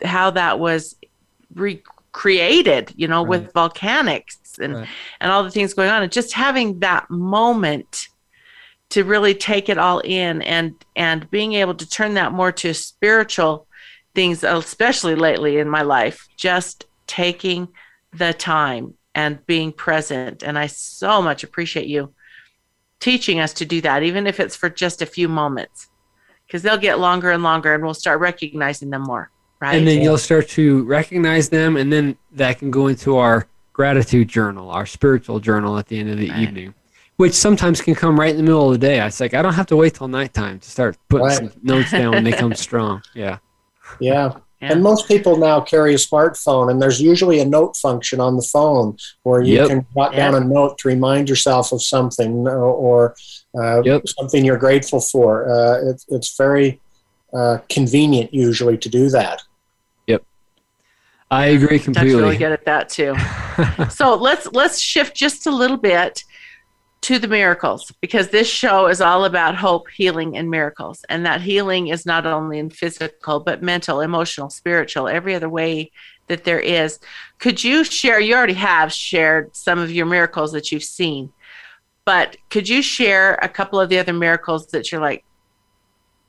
recreated, you know, right. with volcanics. And, right. and all the things going on, and just having that moment to really take it all in, and being able to turn that more to spiritual things, especially lately in my life, just taking the time and being present. And I so much appreciate you teaching us to do that, even if it's for just a few moments, because they'll get longer and longer, and we'll start recognizing them more. Right. And then you'll start to recognize them, and then that can go into our gratitude journal, our spiritual journal at the end of the right. evening, which sometimes can come right in the middle of the day. It's like, I don't have to wait till nighttime to start putting right. some notes down when they come strong. Yeah. Yeah. And most people now carry a smartphone, and there's usually a note function on the phone where you yep. can jot down a note to remind yourself of something, or something you're grateful for. It's very convenient usually to do that. I agree completely. That's really good at that too. So let's shift just a little bit to the miracles, because this show is all about hope, healing, and miracles. And that healing is not only in physical, but mental, emotional, spiritual, every other way that there is. Could you share, you already have shared some of your miracles that you've seen, but could you share a couple of the other miracles that you're like,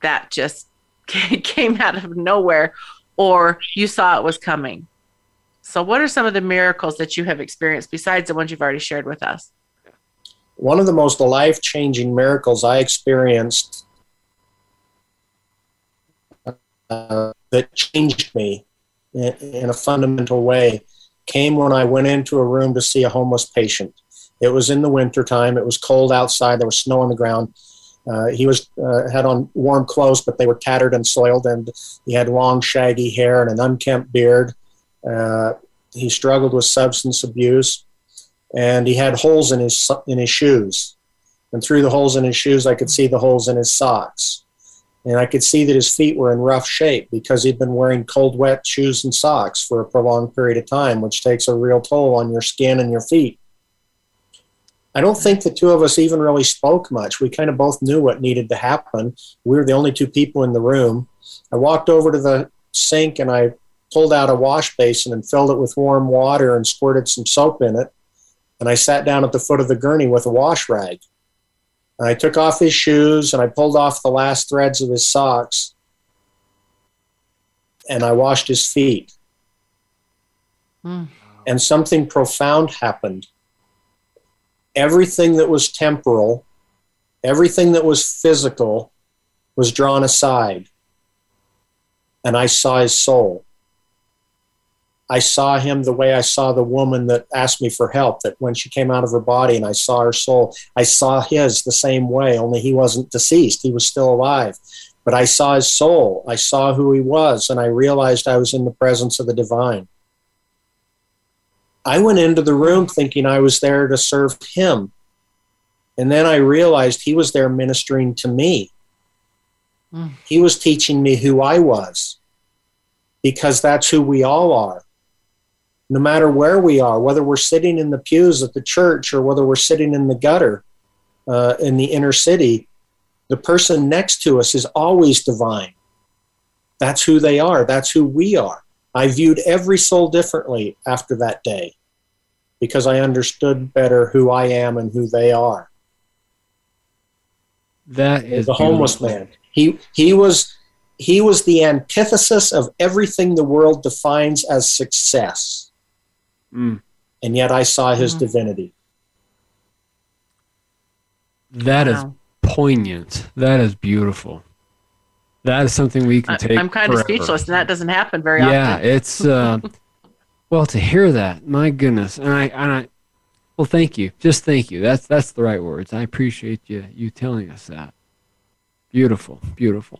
that just came out of nowhere, or you saw it was coming? So what are some of the miracles that you have experienced besides the ones you've already shared with us? One of the most life-changing miracles I experienced that changed me in a fundamental way came when I went into a room to see a homeless patient. It was in the wintertime. It was cold outside. There was snow on the ground. He was had on warm clothes, but they were tattered and soiled, and he had long, shaggy hair and an unkempt beard. He struggled with substance abuse, and he had holes in his shoes. And through the holes in his shoes, I could see the holes in his socks. And I could see that his feet were in rough shape because he'd been wearing cold, wet shoes and socks for a prolonged period of time, which takes a real toll on your skin and your feet. I don't think the two of us even really spoke much. We kind of both knew what needed to happen. We were the only two people in the room. I walked over to the sink, and I pulled out a wash basin and filled it with warm water and squirted some soap in it. And I sat down at the foot of the gurney with a wash rag. And I took off his shoes, and I pulled off the last threads of his socks, and I washed his feet. Mm. And something profound happened. Everything that was temporal, everything that was physical was drawn aside. And I saw his soul. I saw him the way I saw the woman that asked me for help, that when she came out of her body and I saw her soul, I saw his the same way, only he wasn't deceased. He was still alive. But I saw his soul. I saw who he was, and I realized I was in the presence of the divine. I went into the room thinking I was there to serve him. And then I realized he was there ministering to me. Mm. He was teaching me who I was, because that's who we all are. No matter where we are, whether we're sitting in the pews at the church or whether we're sitting in the gutter in the inner city, the person next to us is always divine. That's who they are. That's who we are. I viewed every soul differently after that day because I understood better who I am and who they are. That is the homeless man. He was the antithesis of everything the world defines as success. Mm. And yet I saw his divinity. That is poignant. That is beautiful. That is something we can take. I'm kind of speechless, and that doesn't happen very often. Yeah, it's well, to hear that, my goodness, and I well, thank you, just thank you. That's the right words. I appreciate you telling us that. Beautiful, beautiful.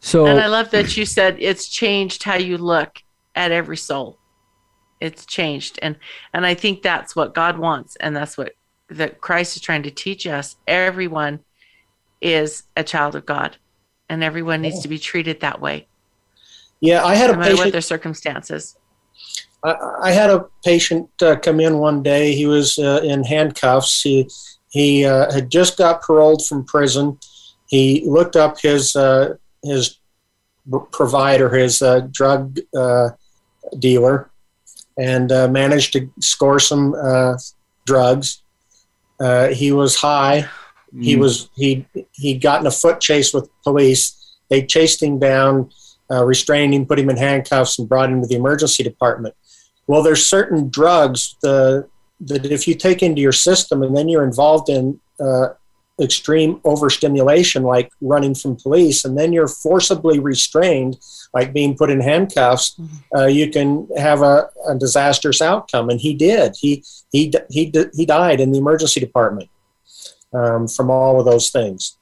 So, and I love that you said it's changed how you look at every soul. It's changed, and I think that's what God wants, and that's what that Christ is trying to teach us. Everyone is a child of God, and everyone needs to be treated that way. Yeah, I had a patient, no matter what their circumstances. I had a patient come in one day. He was in handcuffs. He had just got paroled from prison. He looked up his provider, his drug dealer, and managed to score some drugs. He was high. He'd gotten a foot chase with police. They chased him down, restrained him, put him in handcuffs, and brought him to the emergency department. Well, there's certain drugs that if you take into your system and then you're involved in extreme overstimulation, like running from police, and then you're forcibly restrained, like being put in handcuffs, you can have a disastrous outcome. And he did. He died in the emergency department from all of those things.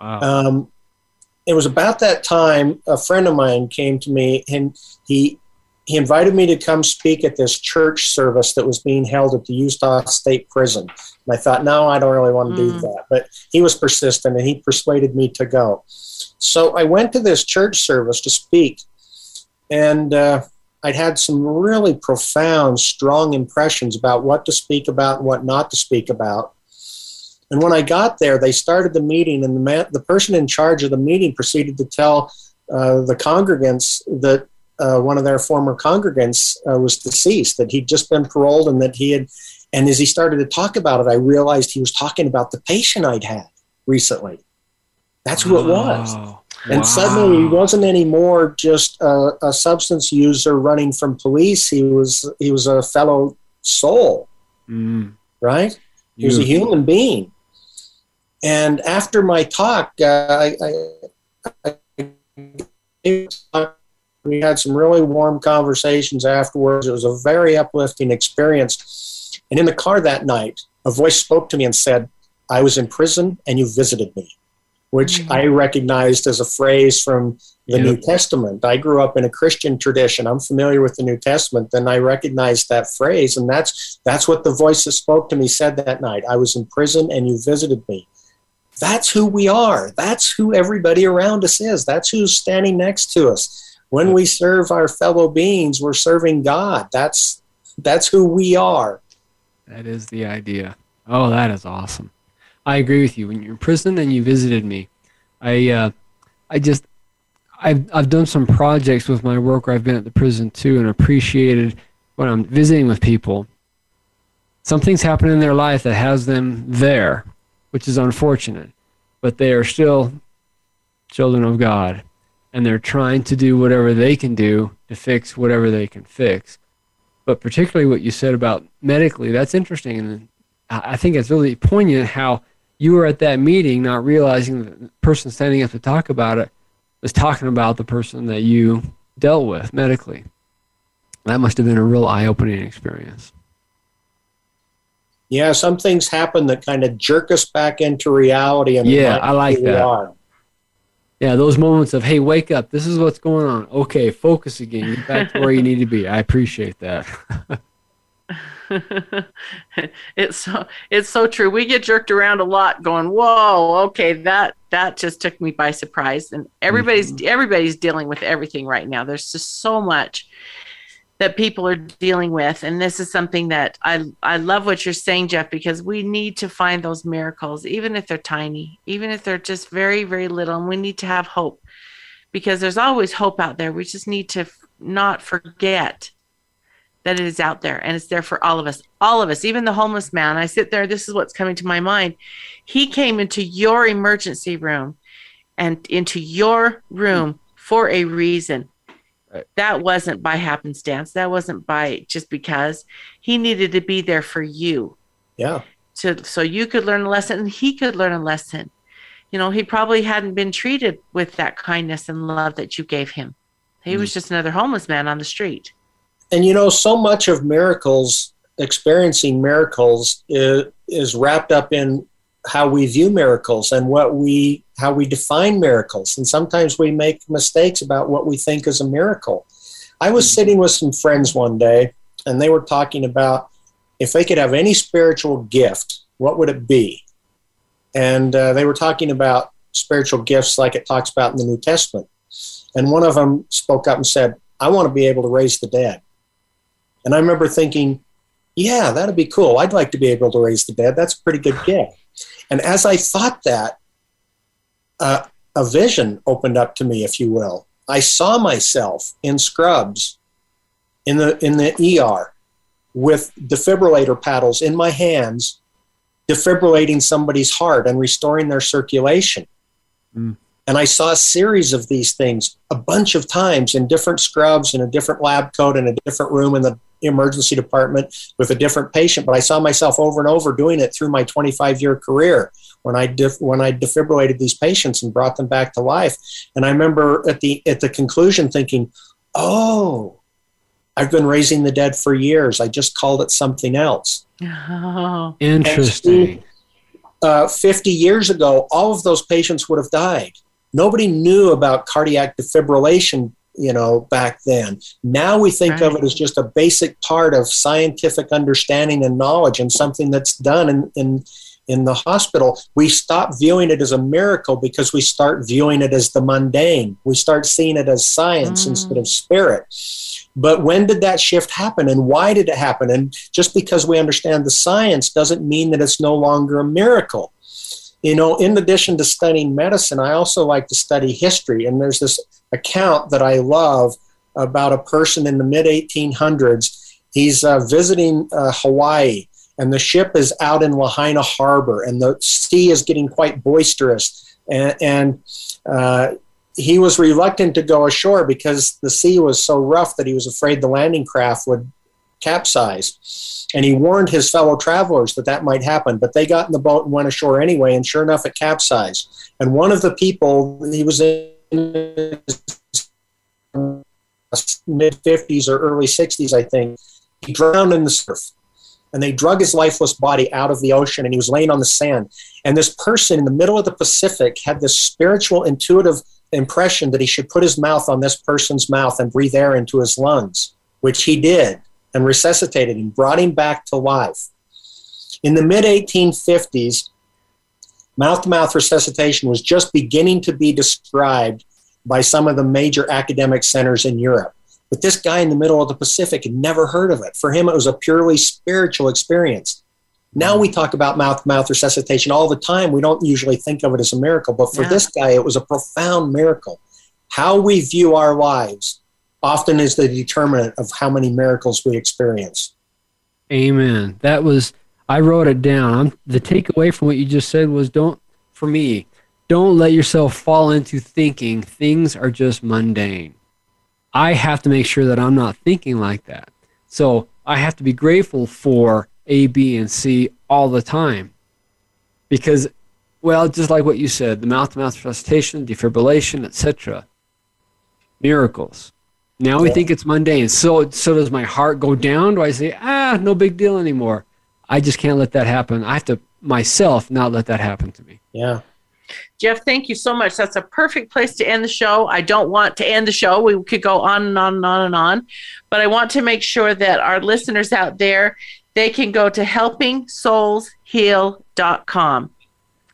Wow. It was about that time a friend of mine came to me, and he invited me to come speak at this church service that was being held at the Utah State Prison. And I thought, no, I don't really want to do that. But he was persistent, and he persuaded me to go. So I went to this church service to speak, and I'd had some really profound, strong impressions about what to speak about and what not to speak about. And when I got there, they started the meeting, and the person in charge of the meeting proceeded to tell the congregants that one of their former congregants was deceased, that he'd just been paroled, and that he had, and as he started to talk about it, I realized he was talking about the patient I'd had recently. That's who it was. And suddenly he wasn't anymore just a substance user running from police. He was a fellow soul, right? He was a human being. And after my talk, we had some really warm conversations afterwards. It was a very uplifting experience. And in the car that night, a voice spoke to me and said, "I was in prison and you visited me," which I recognized as a phrase from the New Testament. I grew up in a Christian tradition. I'm familiar with the New Testament, and I recognized that phrase. And that's what the voice that spoke to me said that night. "I was in prison and you visited me." That's who we are. That's who everybody around us is. That's who's standing next to us. When we serve our fellow beings, we're serving God. That's who we are. That is the idea. Oh, that is awesome. I agree with you. When you're in prison and you visited me, I've done some projects with my work where I've been at the prison too, and appreciated when I'm visiting with people, something's happened in their life that has them there, which is unfortunate, but they are still children of God, and they're trying to do whatever they can do to fix whatever they can fix. But particularly what you said about medically, that's interesting, and I think it's really poignant how you were at that meeting not realizing that the person standing up to talk about it was talking about the person that you dealt with medically. That must have been a real eye-opening experience. Yeah, some things happen that kind of jerk us back into reality. And I like that. Yeah, those moments of, hey, wake up. This is what's going on. Okay, focus again. Get back to where you need to be. I appreciate that. It's so true. We get jerked around a lot going, whoa, okay, that just took me by surprise. And everybody's dealing with everything right now. There's just so much that people are dealing with. And this is something that I love what you're saying, Jeff, because we need to find those miracles, even if they're tiny, even if they're just very, very little. And we need to have hope, because there's always hope out there. We just need to not forget that it is out there, and it's there for all of us. All of us, even the homeless man. I sit there, this is what's coming to my mind. He came into your emergency room and into your room for a reason. Right. That wasn't by happenstance. That wasn't by just because. He needed to be there for you. Yeah. so you could learn a lesson and he could learn a lesson. You know, he probably hadn't been treated with that kindness and love that you gave him. He was just another homeless man on the street. And, you know, so much of miracles, experiencing miracles, is wrapped up in how we view miracles and how we define miracles. And sometimes we make mistakes about what we think is a miracle. I was sitting with some friends one day, and they were talking about if they could have any spiritual gift, what would it be? And they were talking about spiritual gifts like it talks about in the New Testament. And one of them spoke up and said, I want to be able to raise the dead. And I remember thinking, yeah, that'd be cool. I'd like to be able to raise the dead. That's a pretty good gift. And as I thought that, a vision opened up to me, if you will. I saw myself in scrubs in the ER with defibrillator paddles in my hands, defibrillating somebody's heart and restoring their circulation. Mm. And I saw a series of these things a bunch of times in different scrubs, in a different lab coat, in a different room in the emergency department with a different patient. But I saw myself over and over doing it through my 25-year career when I defibrillated these patients and brought them back to life. And I remember at the conclusion thinking, oh, I've been raising the dead for years. I just called it something else. Oh. Interesting. And 50 years ago, all of those patients would have died. Nobody knew about cardiac defibrillation, you know, back then. Now we think of it as just a basic part of scientific understanding and knowledge and something that's done in the hospital. We stop viewing it as a miracle because we start viewing it as the mundane. We start seeing it as science instead of spirit. But when did that shift happen, and why did it happen? And just because we understand the science doesn't mean that it's no longer a miracle. You know, in addition to studying medicine, I also like to study history. And there's this account that I love about a person in the mid-1800s. He's visiting Hawaii, and the ship is out in Lahaina Harbor, and the sea is getting quite boisterous. And he was reluctant to go ashore because the sea was so rough that he was afraid the landing craft would capsize. And he warned his fellow travelers that that might happen, but they got in the boat and went ashore anyway, and sure enough, it capsized. And one of the people, he was in his mid-50s or early 60s, I think, he drowned in the surf. And they drug his lifeless body out of the ocean, and he was laying on the sand. And this person in the middle of the Pacific had this spiritual, intuitive impression that he should put his mouth on this person's mouth and breathe air into his lungs, which he did, and resuscitated him, brought him back to life. In the mid-1850s, mouth-to-mouth resuscitation was just beginning to be described by some of the major academic centers in Europe. But this guy in the middle of the Pacific had never heard of it. For him, it was a purely spiritual experience. Now we talk about mouth-to-mouth resuscitation all the time. We don't usually think of it as a miracle, but for this guy, it was a profound miracle. How we view our lives often is the determinant of how many miracles we experience. Amen. I wrote it down. The takeaway from what you just said was don't let yourself fall into thinking things are just mundane. I have to make sure that I'm not thinking like that. So I have to be grateful for A, B, and C all the time. Because, well, just like what you said, the mouth-to-mouth resuscitation, defibrillation, etc. Miracles. Now we think it's mundane. So does my heart go down? Do I say, no big deal anymore? I just can't let that happen. I have to myself not let that happen to me. Yeah. Jeff, thank you so much. That's a perfect place to end the show. I don't want to end the show. We could go on and on and on and on. But I want to make sure that our listeners out there, they can go to HelpingSoulsHeal.com,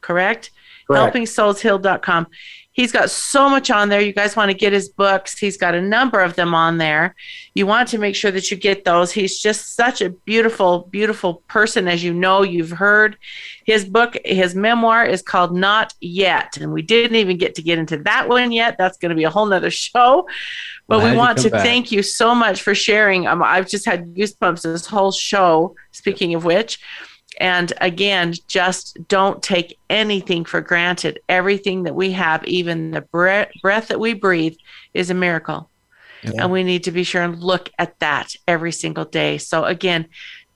correct? HelpingSoulsHeal.com. He's got so much on there. You guys want to get his books. He's got a number of them on there. You want to make sure that you get those. He's just such a beautiful, beautiful person, as you know, you've heard. His book, his memoir is called Not Yet, and we didn't even get into that one yet. That's going to be a whole nother show. But we want to thank you so much for sharing. I've just had goosebumps this whole show, speaking of which. And again, just don't take anything for granted. Everything that we have, even the breath that we breathe, is a miracle. Yeah. And we need to be sure and look at that every single day. So again,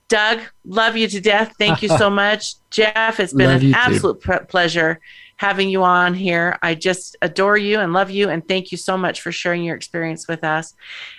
Doug, love you to death. Thank you so much. Jeff, it's been an absolute pleasure having you on here. I just adore you and love you. And thank you so much for sharing your experience with us.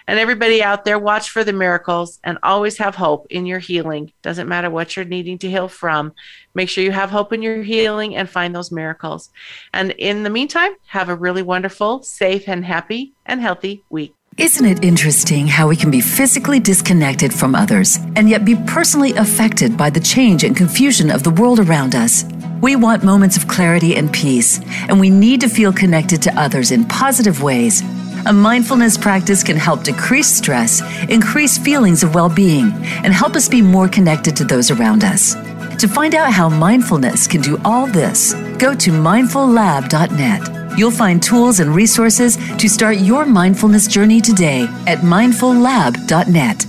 And everybody out there, watch for the miracles and always have hope in your healing. Doesn't matter what you're needing to heal from. Make sure you have hope in your healing and find those miracles. And in the meantime, have a really wonderful, safe, and happy and healthy week. Isn't it interesting how we can be physically disconnected from others and yet be personally affected by the change and confusion of the world around us? We want moments of clarity and peace, and we need to feel connected to others in positive ways. A mindfulness practice can help decrease stress, increase feelings of well-being, and help us be more connected to those around us. To find out how mindfulness can do all this, go to mindfullab.net. You'll find tools and resources to start your mindfulness journey today at mindfullab.net.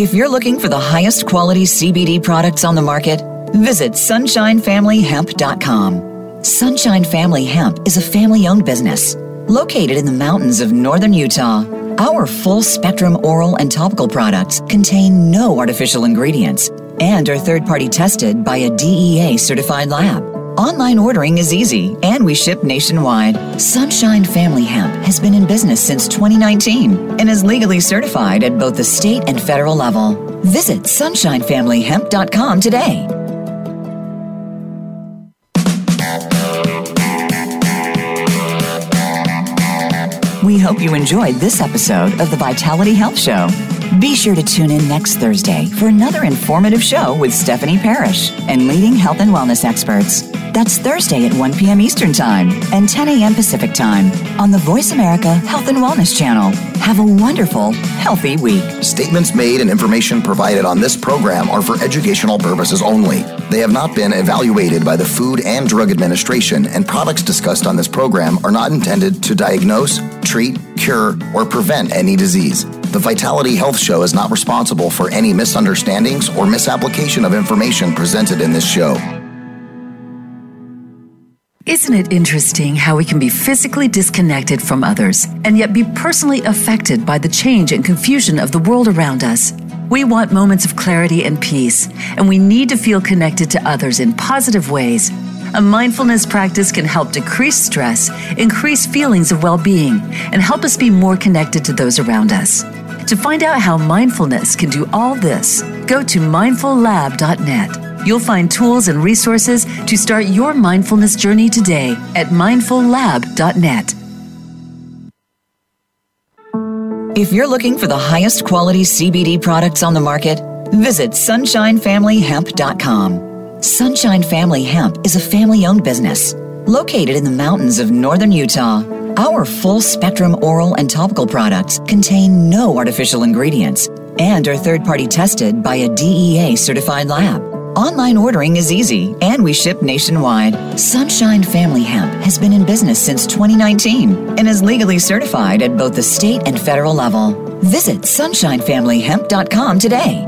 If you're looking for the highest quality CBD products on the market, visit sunshinefamilyhemp.com. Sunshine Family Hemp is a family-owned business located in the mountains of northern Utah. Our full-spectrum oral and topical products contain no artificial ingredients and are third-party tested by a DEA-certified lab. Online ordering is easy, and we ship nationwide. Sunshine Family Hemp has been in business since 2019 and is legally certified at both the state and federal level. Visit sunshinefamilyhemp.com today. We hope you enjoyed this episode of the Vitality Health Show. Be sure to tune in next Thursday for another informative show with Stephanie Parrish and leading health and wellness experts. That's Thursday at 1 p.m. Eastern Time and 10 a.m. Pacific Time on the Voice America Health and Wellness Channel. Have a wonderful, healthy week. Statements made and information provided on this program are for educational purposes only. They have not been evaluated by the Food and Drug Administration, and products discussed on this program are not intended to diagnose, treat, cure, or prevent any disease. The Vitality Health Show is not responsible for any misunderstandings or misapplication of information presented in this show. Isn't it interesting how we can be physically disconnected from others and yet be personally affected by the change and confusion of the world around us? We want moments of clarity and peace, and we need to feel connected to others in positive ways. A mindfulness practice can help decrease stress, increase feelings of well-being, and help us be more connected to those around us. To find out how mindfulness can do all this, go to mindfullab.net. You'll find tools and resources to start your mindfulness journey today at mindfullab.net. If you're looking for the highest quality CBD products on the market, visit sunshinefamilyhemp.com. Sunshine Family Hemp is a family-owned business located in the mountains of northern Utah. Our full-spectrum oral and topical products contain no artificial ingredients and are third-party tested by a DEA-certified lab. Online ordering is easy, and we ship nationwide. Sunshine Family Hemp has been in business since 2019 and is legally certified at both the state and federal level. Visit sunshinefamilyhemp.com today.